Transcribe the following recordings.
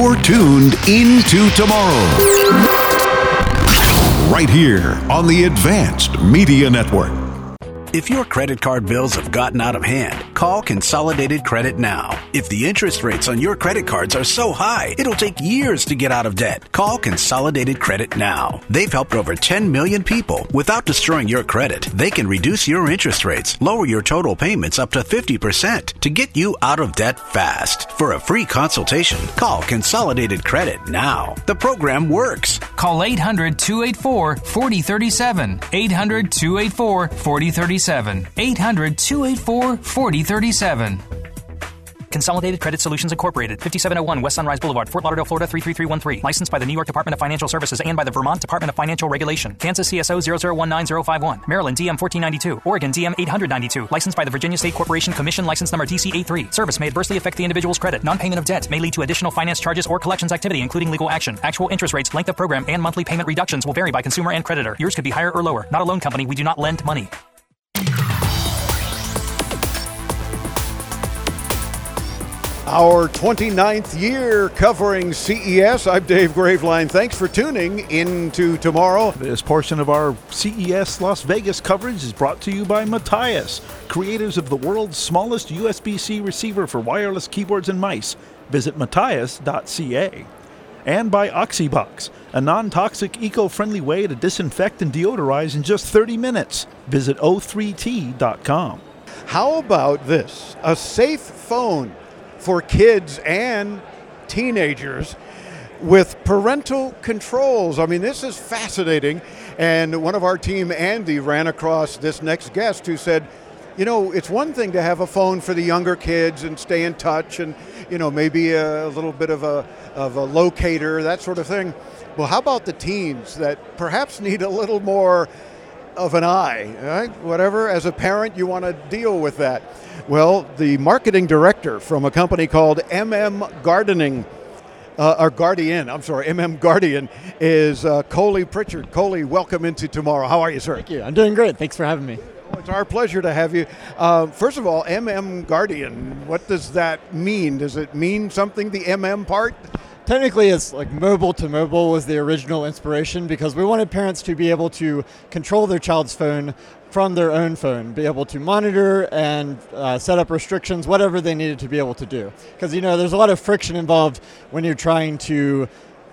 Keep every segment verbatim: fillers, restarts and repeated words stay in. You're tuned into tomorrow, right here on the Advanced Media Network. If your credit card bills have gotten out of hand, call Consolidated Credit now. If the interest rates on your credit cards are so high, it'll take years to get out of debt. Call Consolidated Credit now. They've helped over ten million people. Without destroying your credit, they can reduce your interest rates, lower your total payments up to fifty percent to get you out of debt fast. For a free consultation, call Consolidated Credit now. The program works. Call eight hundred two eight four four zero three seven. eight hundred two eight four four zero three seven. eight hundred two eight four four zero three seven. Consolidated Credit Solutions Incorporated, fifty-seven oh one West Sunrise Boulevard, Fort Lauderdale, Florida, three three three one three. Licensed by the New York Department of Financial Services and by the Vermont Department of Financial Regulation. Kansas C S O zero zero one nine zero five one. Maryland D M one four nine two. Oregon D M eight hundred ninety-two. Licensed by the Virginia State Corporation Commission, license number D C eighty-three. Service may adversely affect the individual's credit. Non-payment of debt may lead to additional finance charges or collections activity, including legal action. Actual interest rates, length of program, and monthly payment reductions will vary by consumer and creditor. Yours could be higher or lower. Not a loan company. We do not lend money. Our twenty-ninth year covering C E S. I'm Dave Graveline. Thanks for tuning into tomorrow. This portion of our C E S Las Vegas coverage is brought to you by Matias, creators of the world's smallest U S B-C receiver for wireless keyboards and mice. Visit matias dot c a. And by Oxybox, a non-toxic, eco-friendly way to disinfect and deodorize in just thirty minutes. Visit o three t dot com. How about this? A safe phone for kids and teenagers with parental controls. I mean, this is fascinating. And one of our team, Andy, ran across this next guest who said, you know, it's one thing to have a phone for the younger kids and stay in touch and, you know, maybe a little bit of a of a locator, that sort of thing. Well, how about the teens that perhaps need a little more of an eye, right? Whatever, as a parent, you want to deal with that. Well, the marketing director from a company called M M Gardening, uh, or Guardian, I'm sorry, M M Guardian, is uh, Coley Pritchett. Coley, welcome into tomorrow. How are you, sir? Thank you. I'm doing great. Thanks for having me. Well, it's our pleasure to have you. Uh, first of all, M M Guardian, what does that mean? Does it mean something, the M M part? Technically, it's like mobile to mobile was the original inspiration because we wanted parents to be able to control their child's phone from their own phone, be able to monitor and uh, set up restrictions, whatever they needed to be able to do. Because, you know, there's a lot of friction involved when you're trying to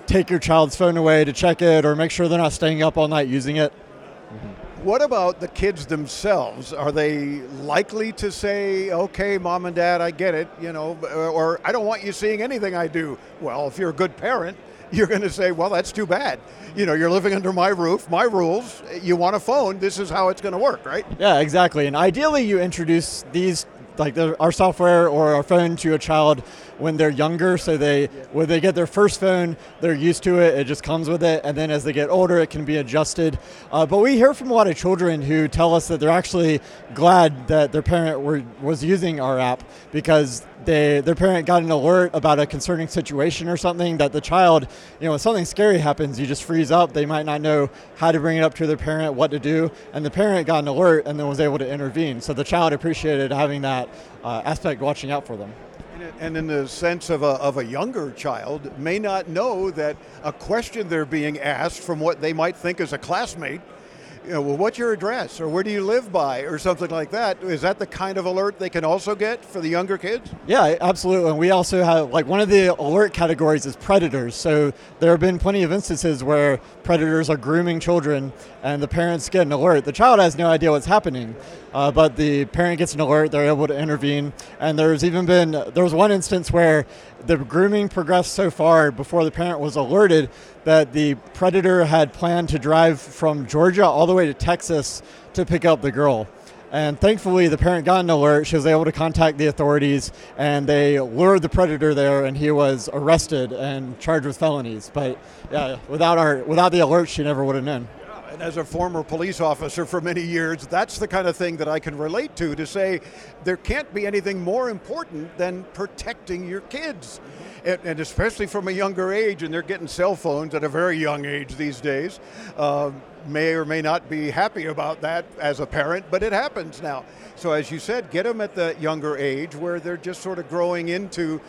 take your child's phone away to check it or make sure they're not staying up all night using it. Mm-hmm. What about the kids themselves? Are they likely to say, okay, mom and dad, I get it, you know, or I don't want you seeing anything I do? Well, if you're a good parent, you're going to say, well, that's too bad. You know, you're living under my roof, my rules. You want a phone. This is how it's going to work, right? Yeah, exactly. And ideally, you introduce these, like the, our software or our phone to a child when they're younger. So they, yeah. when they get their first phone, they're used to it. It just comes with it. And then as they get older, it can be adjusted. Uh, but we hear from a lot of children who tell us that they're actually glad that their parent were, was using our app because They, their parent got an alert about a concerning situation or something that the child, you know, when something scary happens, you just freeze up. They might not know how to bring it up to their parent, what to do. And the parent got an alert and then was able to intervene. So the child appreciated having that uh, aspect watching out for them. And in the sense of a, of a younger child may not know that a question they're being asked from what they might think is a classmate, you know, well, what's your address or where do you live by or something like that? Is that the kind of alert they can also get for the younger kids? Yeah, absolutely. And we also have, like, one of the alert categories is predators. So there have been plenty of instances where predators are grooming children and the parents get an alert. The child has no idea what's happening, uh, but the parent gets an alert. They're able to intervene. And there's even been, there was one instance where the grooming progressed so far before the parent was alerted that the predator had planned to drive from Georgia all the way to Texas to pick up the girl. And thankfully, the parent got an alert. She was able to contact the authorities, and they lured the predator there, and he was arrested and charged with felonies. But yeah, without our without the alert, she never would have known. Yeah, and as a former police officer for many years, that's the kind of thing that I can relate to, to say there can't be anything more important than protecting your kids. And especially from a younger age, and they're getting cell phones at a very young age these days. Uh, may or may not be happy about that as a parent, but it happens now. So as you said, get them at the younger age where they're just sort of growing into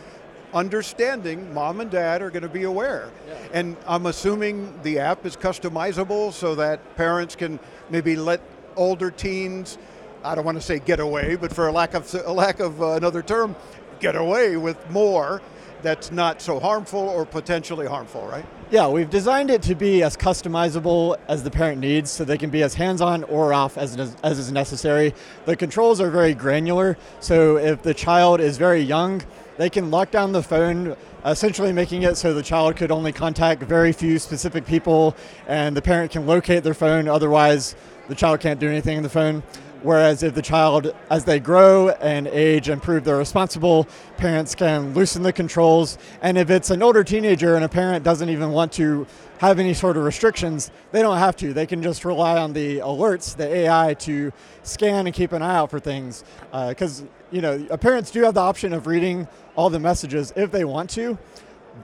understanding mom and dad are going to be aware. Yeah. And I'm assuming the app is customizable so that parents can maybe let older teens, I don't want to say get away, but for a lack of, a lack of uh, another term, get away with more that's not so harmful or potentially harmful, right? Yeah, we've designed it to be as customizable as the parent needs so they can be as hands-on or off as, as is necessary. The controls are very granular, so if the child is very young, they can lock down the phone, essentially making it so the child could only contact very few specific people and the parent can locate their phone, otherwise the child can't do anything on the phone. Whereas if the child, as they grow and age and prove they're responsible, parents can loosen the controls. And if it's an older teenager and a parent doesn't even want to have any sort of restrictions, they don't have to. They can just rely on the alerts, the A I, to scan and keep an eye out for things. Because, uh, you know, parents do have the option of reading all the messages if they want to,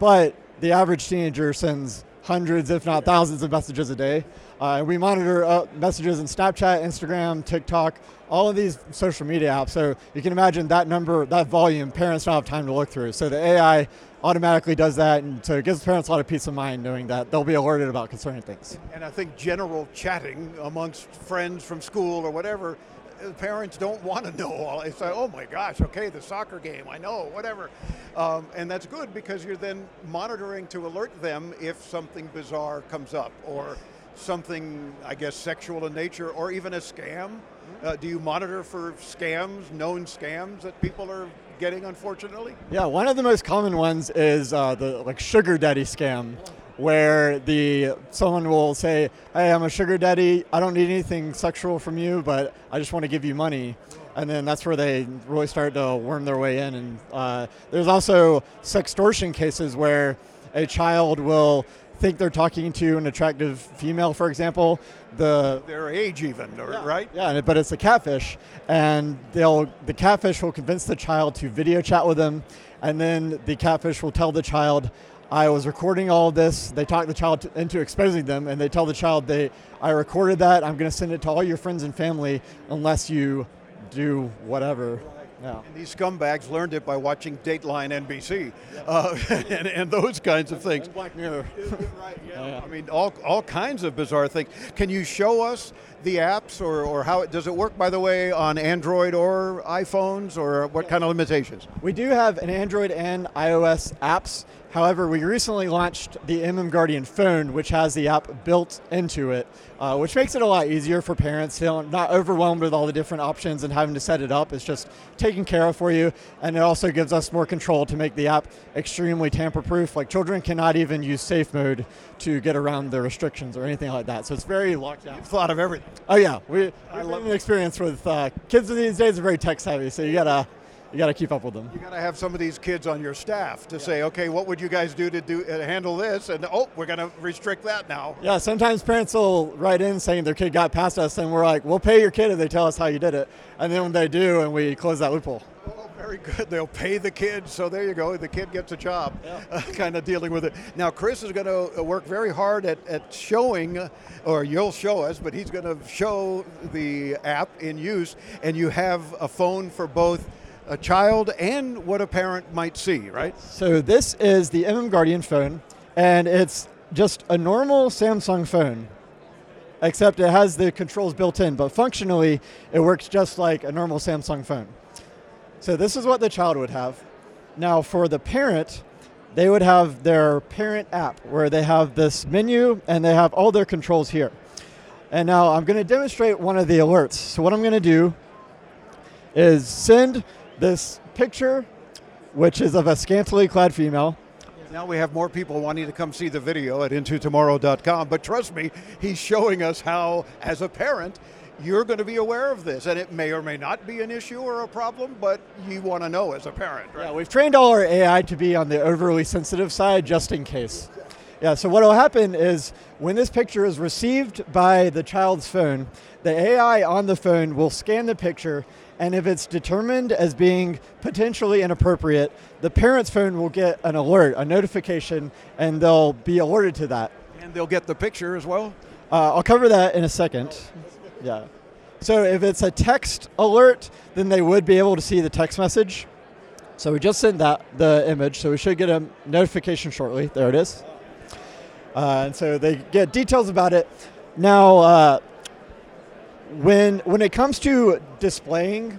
but the average teenager sends hundreds, if not thousands, of messages a day. Uh, we monitor uh, messages in Snapchat, Instagram, TikTok, all of these social media apps. So you can imagine that number, that volume, parents don't have time to look through. So the A I automatically does that, and so it gives parents a lot of peace of mind knowing that they'll be alerted about concerning things. And I think general chatting amongst friends from school or whatever, parents don't want to know all. It's like, oh my gosh, okay, the soccer game, I know, whatever. Um, and that's good because you're then monitoring to alert them if something bizarre comes up or something, I guess, sexual in nature or even a scam. Uh, do you monitor for scams, known scams that people are getting, unfortunately? Yeah, one of the most common ones is uh, the like sugar daddy scam, where the someone will say, hey, I'm a sugar daddy, I don't need anything sexual from you, but I just want to give you money. And then that's where they really start to worm their way in. And uh, there's also sextortion cases where a child will think they're talking to an attractive female, for example. The Their age even, or, yeah, right? Yeah, but it's a catfish. And they'll the catfish will convince the child to video chat with them, and then the catfish will tell the child, I was recording all of this. They talk the child to, into exposing them, and they tell the child, they, I recorded that. I'm going to send it to all your friends and family unless you do whatever. Yeah. And these scumbags learned it by watching Dateline N B C, yeah. uh, and, and those kinds of things. And Black Mirror. Right, yeah. Oh, yeah. I mean, all all kinds of bizarre things. Can you show us the apps, or, or how it, does it work, by the way, on Android or iPhones, or what yeah. kind of limitations? We do have an Android and iOS apps. However, we recently launched the M M Guardian phone, which has the app built into it, uh, which makes it a lot easier for parents. They're not overwhelmed with all the different options and having to set it up. It's just taken care of for you. And it also gives us more control to make the app extremely tamper-proof. Like, children cannot even use safe mode to get around the restrictions or anything like that. So it's very locked down. You've thought of everything. Oh, yeah. We, I love an experience with uh, kids these days are very tech-savvy, so you got to... You got to keep up with them. You got to have some of these kids on your staff to yeah. say, okay, what would you guys do to do uh, handle this? And oh, we're going to restrict that now. Yeah, sometimes parents will write in saying their kid got past us, and we're like, we'll pay your kid if they tell us how you did it. And then when they do, and we close that loophole. Oh, very good. They'll pay the kid. So there you go. The kid gets a job, yeah. uh, kind of dealing with it. Now, Chris is going to work very hard at, at showing, uh, or you'll show us, but he's going to show the app in use. And you have a phone for both a child and what a parent might see, right? So this is the M M Guardian phone, and it's just a normal Samsung phone, except it has the controls built in, but functionally it works just like a normal Samsung phone. So this is what the child would have. Now for the parent, they would have their parent app where they have this menu and they have all their controls here. And now I'm going to demonstrate one of the alerts. So what I'm going to do is send this picture, which is of a scantily clad female. Now we have more people wanting to come see the video at into tomorrow dot com, but trust me, he's showing us how, as a parent, you're going to be aware of this, and it may or may not be an issue or a problem, but you want to know as a parent, right? Yeah, we've trained all our A I to be on the overly sensitive side, just in case. Yeah, so what will happen is when this picture is received by the child's phone, the A I on the phone will scan the picture, and if it's determined as being potentially inappropriate, the parent's phone will get an alert, a notification, and they'll be alerted to that. And they'll get the picture as well? Uh, I'll cover that in a second. Yeah. So if it's a text alert, then they would be able to see the text message. So we just sent that, the image, so we should get a notification shortly. There it is. Uh, and so they get details about it. Now, uh, when when it comes to displaying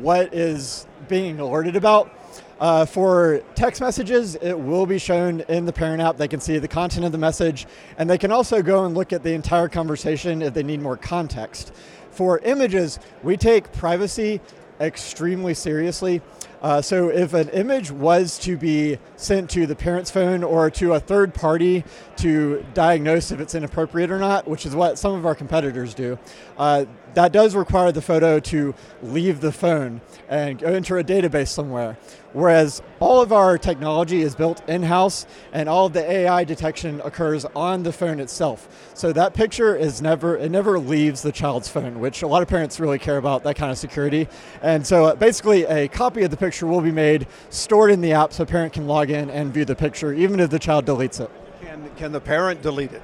what is being alerted about, uh, for text messages, it will be shown in the parent app. They can see the content of the message, and they can also go and look at the entire conversation if they need more context. For images, we take privacy extremely seriously. Uh, so if an image was to be sent to the parent's phone or to a third party to diagnose if it's inappropriate or not, which is what some of our competitors do, uh, that does require the photo to leave the phone and go into a database somewhere. Whereas all of our technology is built in-house and all of the A I detection occurs on the phone itself. So that picture is never, it never leaves the child's phone, which a lot of parents really care about, that kind of security. And so basically a copy of the picture will be made, stored in the app so a parent can log in and view the picture, even if the child deletes it. Can, can the parent delete it?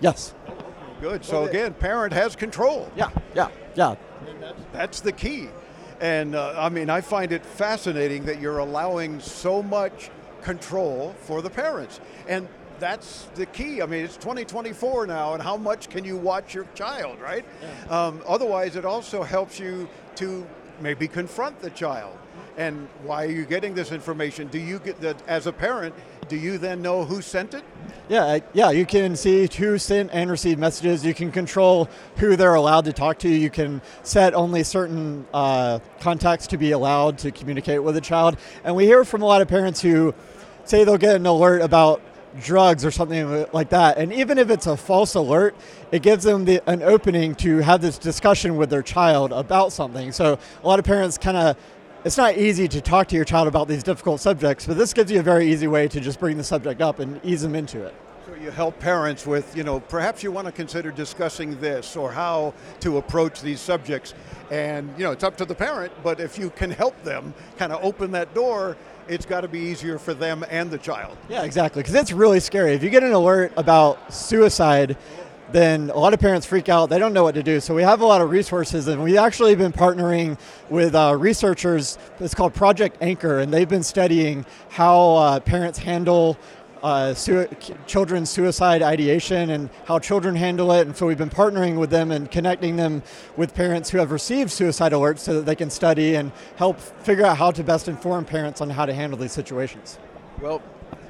Yes. Oh, okay. Good. So again, parent has control. Yeah, yeah, yeah. And that's, that's the key. And uh, I mean, I find it fascinating that you're allowing so much control for the parents. And that's the key. I mean, it's twenty twenty-four now, and how much can you watch your child, right? Yeah. Um, otherwise, it also helps you to maybe confront the child. And why are you getting this information? Do you get that as a parent? Do you then know who sent it? Yeah, yeah. You can see who sent and received messages. You can control who they're allowed to talk to. You can set only certain uh, contacts to be allowed to communicate with a child. And we hear from a lot of parents who say they'll get an alert about drugs or something like that. And even if it's a false alert, it gives them the, an opening to have this discussion with their child about something. So a lot of parents kind of, it's not easy to talk to your child about these difficult subjects, but this gives you a very easy way to just bring the subject up and ease them into it. So you help parents with, you know, perhaps you want to consider discussing this or how to approach these subjects. And, you know, it's up to the parent, but if you can help them kind of open that door, it's got to be easier for them and the child. Yeah, exactly, because it's really scary. If you get an alert about suicide, then a lot of parents freak out. They don't know what to do. So we have a lot of resources, and we've actually been partnering with uh, researchers. It's called Project Anchor, and they've been studying how uh, parents handle uh, su- children's suicide ideation and how children handle it. And so we've been partnering with them and connecting them with parents who have received suicide alerts so that they can study and help figure out how to best inform parents on how to handle these situations. Well,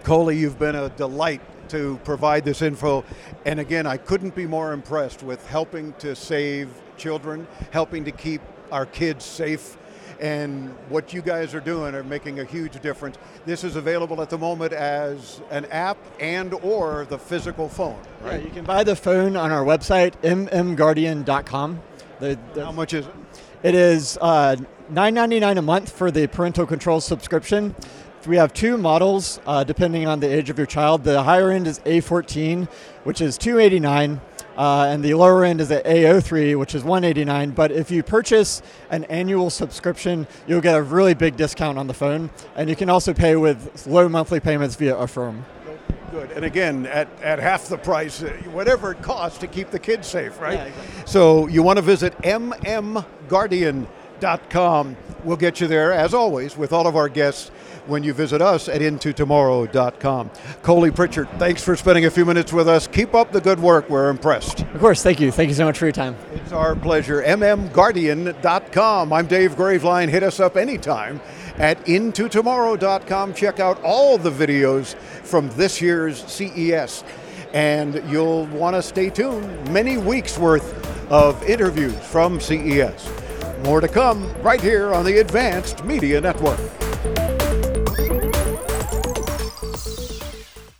Coley, you've been a delight to provide this info. And again, I couldn't be more impressed with helping to save children, helping to keep our kids safe. And what you guys are doing are making a huge difference. This is available at the moment as an app and or the physical phone, right? Yeah, you can buy the phone on our website, m m guardian dot com. The, the, How much is it? It is uh, nine ninety-nine a month for the parental control subscription. We have two models, uh, depending on the age of your child. The higher end is A fourteen, which is two eighty-nine, uh, and the lower end is at A oh three, which is one eighty-nine. But if you purchase an annual subscription, you'll get a really big discount on the phone, and you can also pay with low monthly payments via Affirm. Good, and again, at, at half the price, whatever it costs to keep the kids safe, right? Yeah, exactly. So you want to visit m m guardian dot com. We'll get you there, as always, with all of our guests when you visit us at into tomorrow dot com. Coley Pritchett, thanks for spending a few minutes with us. Keep up the good work. We're impressed. Of course. Thank you. Thank you so much for your time. It's our pleasure. m m guardian dot com. I'm Dave Graveline. Hit us up anytime at into tomorrow dot com. Check out all the videos from this year's C E S. And you'll want to stay tuned. Many weeks worth of interviews from C E S. More to come right here on the Advanced Media Network.